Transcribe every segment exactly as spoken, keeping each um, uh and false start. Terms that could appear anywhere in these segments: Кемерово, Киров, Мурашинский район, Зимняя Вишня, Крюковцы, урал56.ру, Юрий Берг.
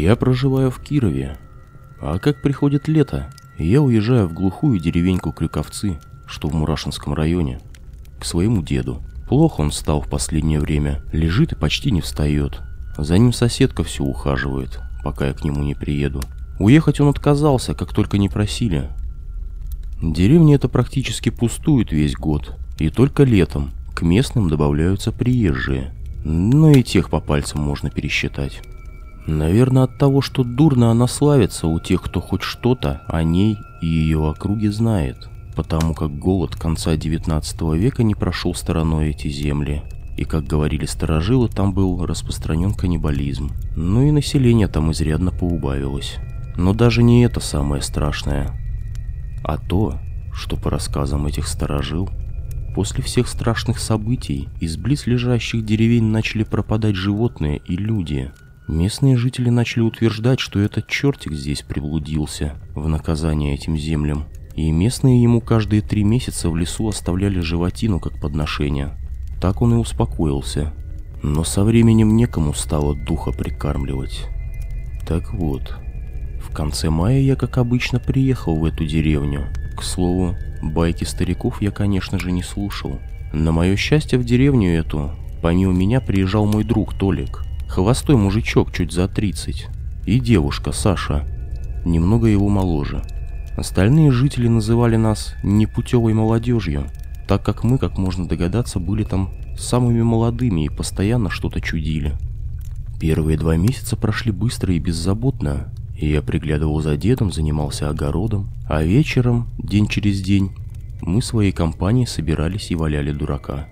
Я проживаю в Кирове, а как приходит лето, я уезжаю в глухую деревеньку Крюковцы, что в Мурашинском районе, к своему деду. Плохо он стал в последнее время, лежит и почти не встает. За ним соседка все ухаживает, пока я к нему не приеду. Уехать он отказался, как только не просили. Деревня эта практически пустует весь год, и только летом к местным добавляются приезжие, но и тех по пальцам можно пересчитать. Наверное, от того, что дурно она славится у тех, кто хоть что-то о ней и ее округе знает, потому как голод конца девятнадцатого века не прошел стороной эти земли, и, как говорили старожилы, там был распространен каннибализм, ну и население там изрядно поубавилось. Но даже не это самое страшное, а то, что по рассказам этих старожил, после всех страшных событий из близлежащих деревень начали пропадать животные и люди. Местные жители начали утверждать, что этот чертик здесь приблудился в наказание этим землям, и местные ему каждые три месяца в лесу оставляли животину как подношение. Так он и успокоился, но со временем некому стало духа прикармливать. Так вот, в конце мая я, как обычно, приехал в эту деревню. К слову, байки стариков я, конечно же, не слушал. На мое счастье, в деревню эту, помимо меня, приезжал мой друг Толик. Холостой мужичок чуть за тридцать. И девушка, Саша, немного его моложе. Остальные жители называли нас непутевой молодежью, так как мы, как можно догадаться, были там самыми молодыми и постоянно что-то чудили. Первые два месяца прошли быстро и беззаботно. И я приглядывал за дедом, занимался огородом, а вечером, день через день, мы своей компанией собирались и валяли дурака.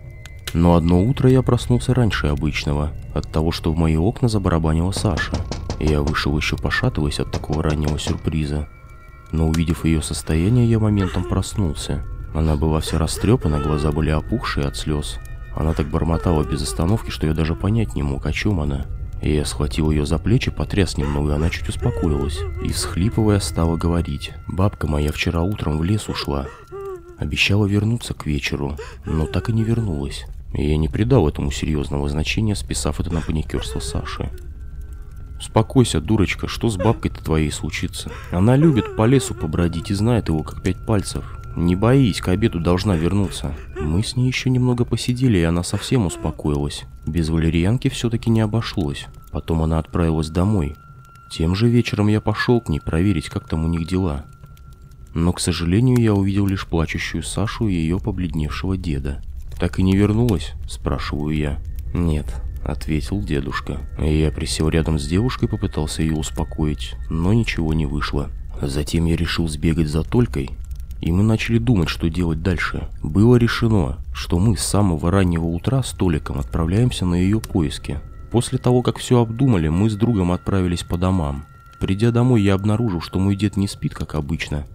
Но одно утро я проснулся раньше обычного, от того, что в мои окна забарабанила Саша. Я вышел еще пошатываясь от такого раннего сюрприза, но увидев ее состояние, я моментом проснулся. Она была вся растрепана, глаза были опухшие от слез. Она так бормотала без остановки, что я даже понять не мог, о чем она. Я схватил ее за плечи, потряс немного, она чуть успокоилась и, всхлипывая, стала говорить. «Бабка моя вчера утром в лес ушла, обещала вернуться к вечеру, но так и не вернулась». Я не придал этому серьезного значения, списав это на паникерство Саши. «Успокойся, дурочка, что с бабкой-то твоей случится? Она любит по лесу побродить и знает его как пять пальцев. Не боись, к обеду должна вернуться». Мы с ней еще немного посидели, и она совсем успокоилась. Без валерьянки все-таки не обошлось. Потом она отправилась домой. Тем же вечером я пошел к ней проверить, как там у них дела. Но, к сожалению, я увидел лишь плачущую Сашу и ее побледневшего деда. «Так и не вернулась?» – спрашиваю я. «Нет», – ответил дедушка. Я присел рядом с девушкой, попытался ее успокоить, но ничего не вышло. Затем я решил сбегать за Толькой, и мы начали думать, что делать дальше. Было решено, что мы с самого раннего утра с Толиком отправляемся на ее поиски. После того, как все обдумали, мы с другом отправились по домам. Придя домой, я обнаружил, что мой дед не спит, как обычно,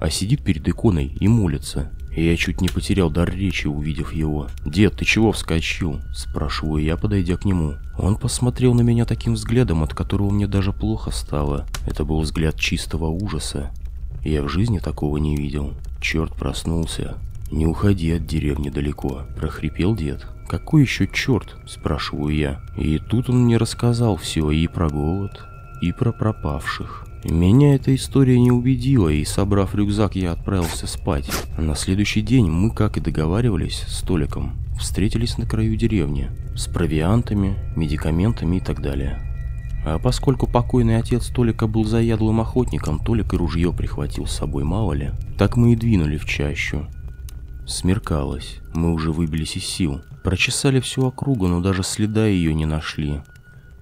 а сидит перед иконой и молится. Я чуть не потерял дар речи, увидев его. «Дед, ты чего вскочил?» – спрашиваю я, подойдя к нему. Он посмотрел на меня таким взглядом, от которого мне даже плохо стало. Это был взгляд чистого ужаса. Я в жизни такого не видел. «Черт проснулся. Не уходи от деревни далеко», – прохрипел дед. «Какой еще черт?» – спрашиваю я. И тут он мне рассказал все и про голод, и про пропавших. Меня эта история не убедила, и, собрав рюкзак, я отправился спать. На следующий день мы, как и договаривались с Толиком, встретились на краю деревни с провиантами, медикаментами и так далее. А поскольку покойный отец Толика был заядлым охотником, Толик и ружье прихватил с собой, мало ли, так мы и двинули в чащу. Смеркалось, мы уже выбились из сил, прочесали всю округу, но даже следа ее не нашли.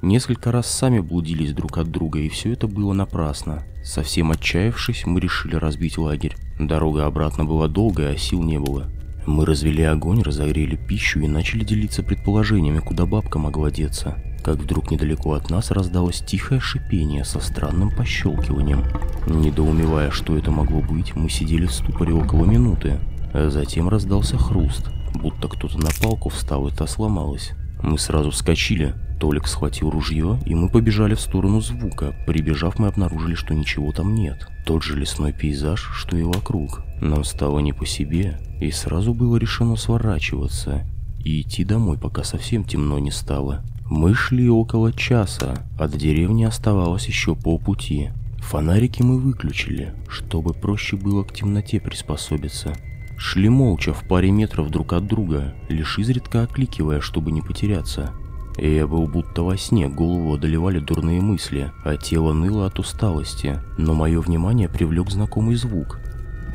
Несколько раз сами блудились друг от друга, и все это было напрасно. Совсем отчаявшись, мы решили разбить лагерь. Дорога обратно была долгая, а сил не было. Мы развели огонь, разогрели пищу и начали делиться предположениями, куда бабка могла деться. Как вдруг недалеко от нас раздалось тихое шипение со странным пощелкиванием. Недоумевая, что это могло быть, мы сидели в ступоре около минуты. Затем раздался хруст, будто кто-то на палку встал, и та сломалась. Мы сразу вскочили, Толик схватил ружье, и мы побежали в сторону звука. Прибежав, мы обнаружили, что ничего там нет. Тот же лесной пейзаж, что и вокруг. Нам стало не по себе, и сразу было решено сворачиваться и идти домой, пока совсем темно не стало. Мы шли около часа, от деревни оставалось еще полпути. Фонарики мы выключили, чтобы проще было к темноте приспособиться. Шли молча в паре метров друг от друга, лишь изредка окликивая, чтобы не потеряться. Я был будто во сне, голову одолевали дурные мысли, а тело ныло от усталости, но мое внимание привлек знакомый звук.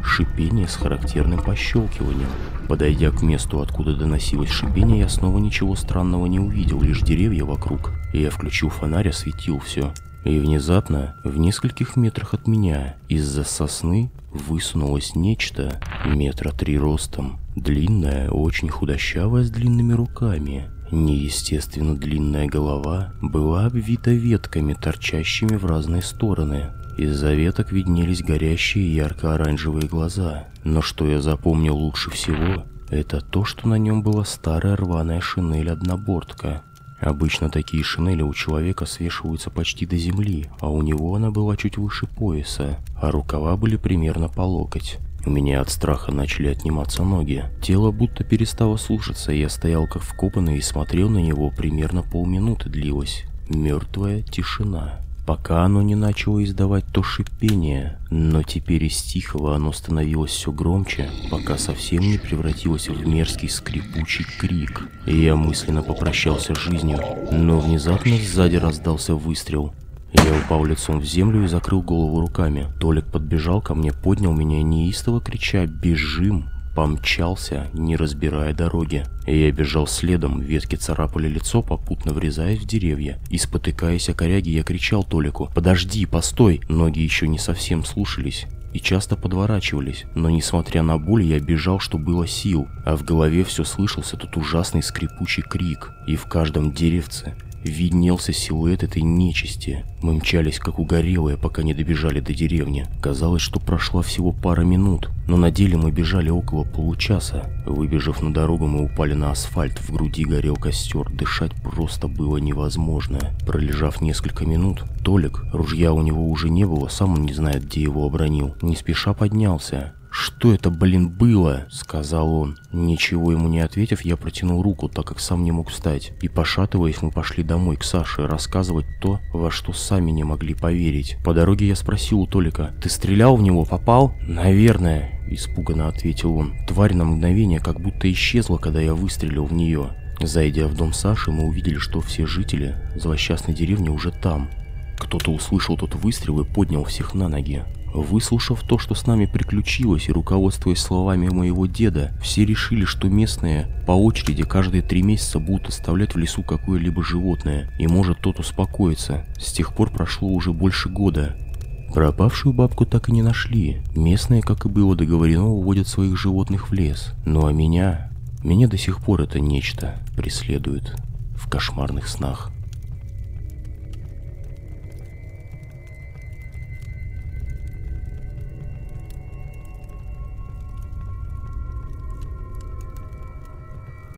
Шипение с характерным пощелкиванием. Подойдя к месту, откуда доносилось шипение, я снова ничего странного не увидел, лишь деревья вокруг. Я включил фонарь, осветил все. И внезапно, в нескольких метрах от меня, из-за сосны высунулось нечто метра три ростом. Длинное, очень худощавое, с длинными руками. Неестественно длинная голова была обвита ветками, торчащими в разные стороны. Из-за веток виднелись горящие ярко-оранжевые глаза. Но что я запомнил лучше всего, это то, что на нем была старая рваная шинель-однобортка. Обычно такие шинели у человека свешиваются почти до земли, а у него она была чуть выше пояса, а рукава были примерно по локоть. У меня от страха начали отниматься ноги. Тело будто перестало слушаться, и я стоял как вкопанный и смотрел на него, примерно полминуты длилась мертвая тишина. Пока оно не начало издавать то шипение, но теперь из тихого оно становилось все громче, пока совсем не превратилось в мерзкий скрипучий крик. Я мысленно попрощался с жизнью, но внезапно сзади раздался выстрел. Я упал лицом в землю и закрыл голову руками. Толик подбежал ко мне, поднял меня, неистово крича «Бежим!», помчался, не разбирая дороги. Я бежал следом, ветки царапали лицо, попутно врезаясь в деревья. И спотыкаясь о коряги, я кричал Толику «Подожди, постой!». Ноги еще не совсем слушались и часто подворачивались, но несмотря на боль, я бежал, что было сил, а в голове все слышался тот ужасный скрипучий крик, и в каждом деревце виднелся силуэт этой нечисти. Мы мчались как угорелые, пока не добежали до деревни. Казалось, что прошла всего пара минут, но на деле мы бежали около получаса. Выбежав на дорогу, мы упали на асфальт, в груди горел костер, дышать просто было невозможно. Пролежав несколько минут, Толик, ружья у него уже не было, сам он не знает, где его обронил, не спеша поднялся. «Что это, блин, было?» — сказал он. Ничего ему не ответив, я протянул руку, так как сам не мог встать. И пошатываясь, мы пошли домой к Саше рассказывать то, во что сами не могли поверить. По дороге я спросил у Толика: «Ты стрелял в него, попал?» «Наверное», — испуганно ответил он. Тварь на мгновение как будто исчезла, когда я выстрелил в нее. Зайдя в дом Саши, мы увидели, что все жители злосчастной деревни уже там. Кто-то услышал тот выстрел и поднял всех на ноги. Выслушав то, что с нами приключилось, и руководствуясь словами моего деда, все решили, что местные по очереди каждые три месяца будут оставлять в лесу какое-либо животное, и может тот успокоиться. С тех пор прошло уже больше года. Пропавшую бабку так и не нашли. Местные, как и было договорено, уводят своих животных в лес. Ну а меня... Меня до сих пор это нечто преследует в кошмарных снах.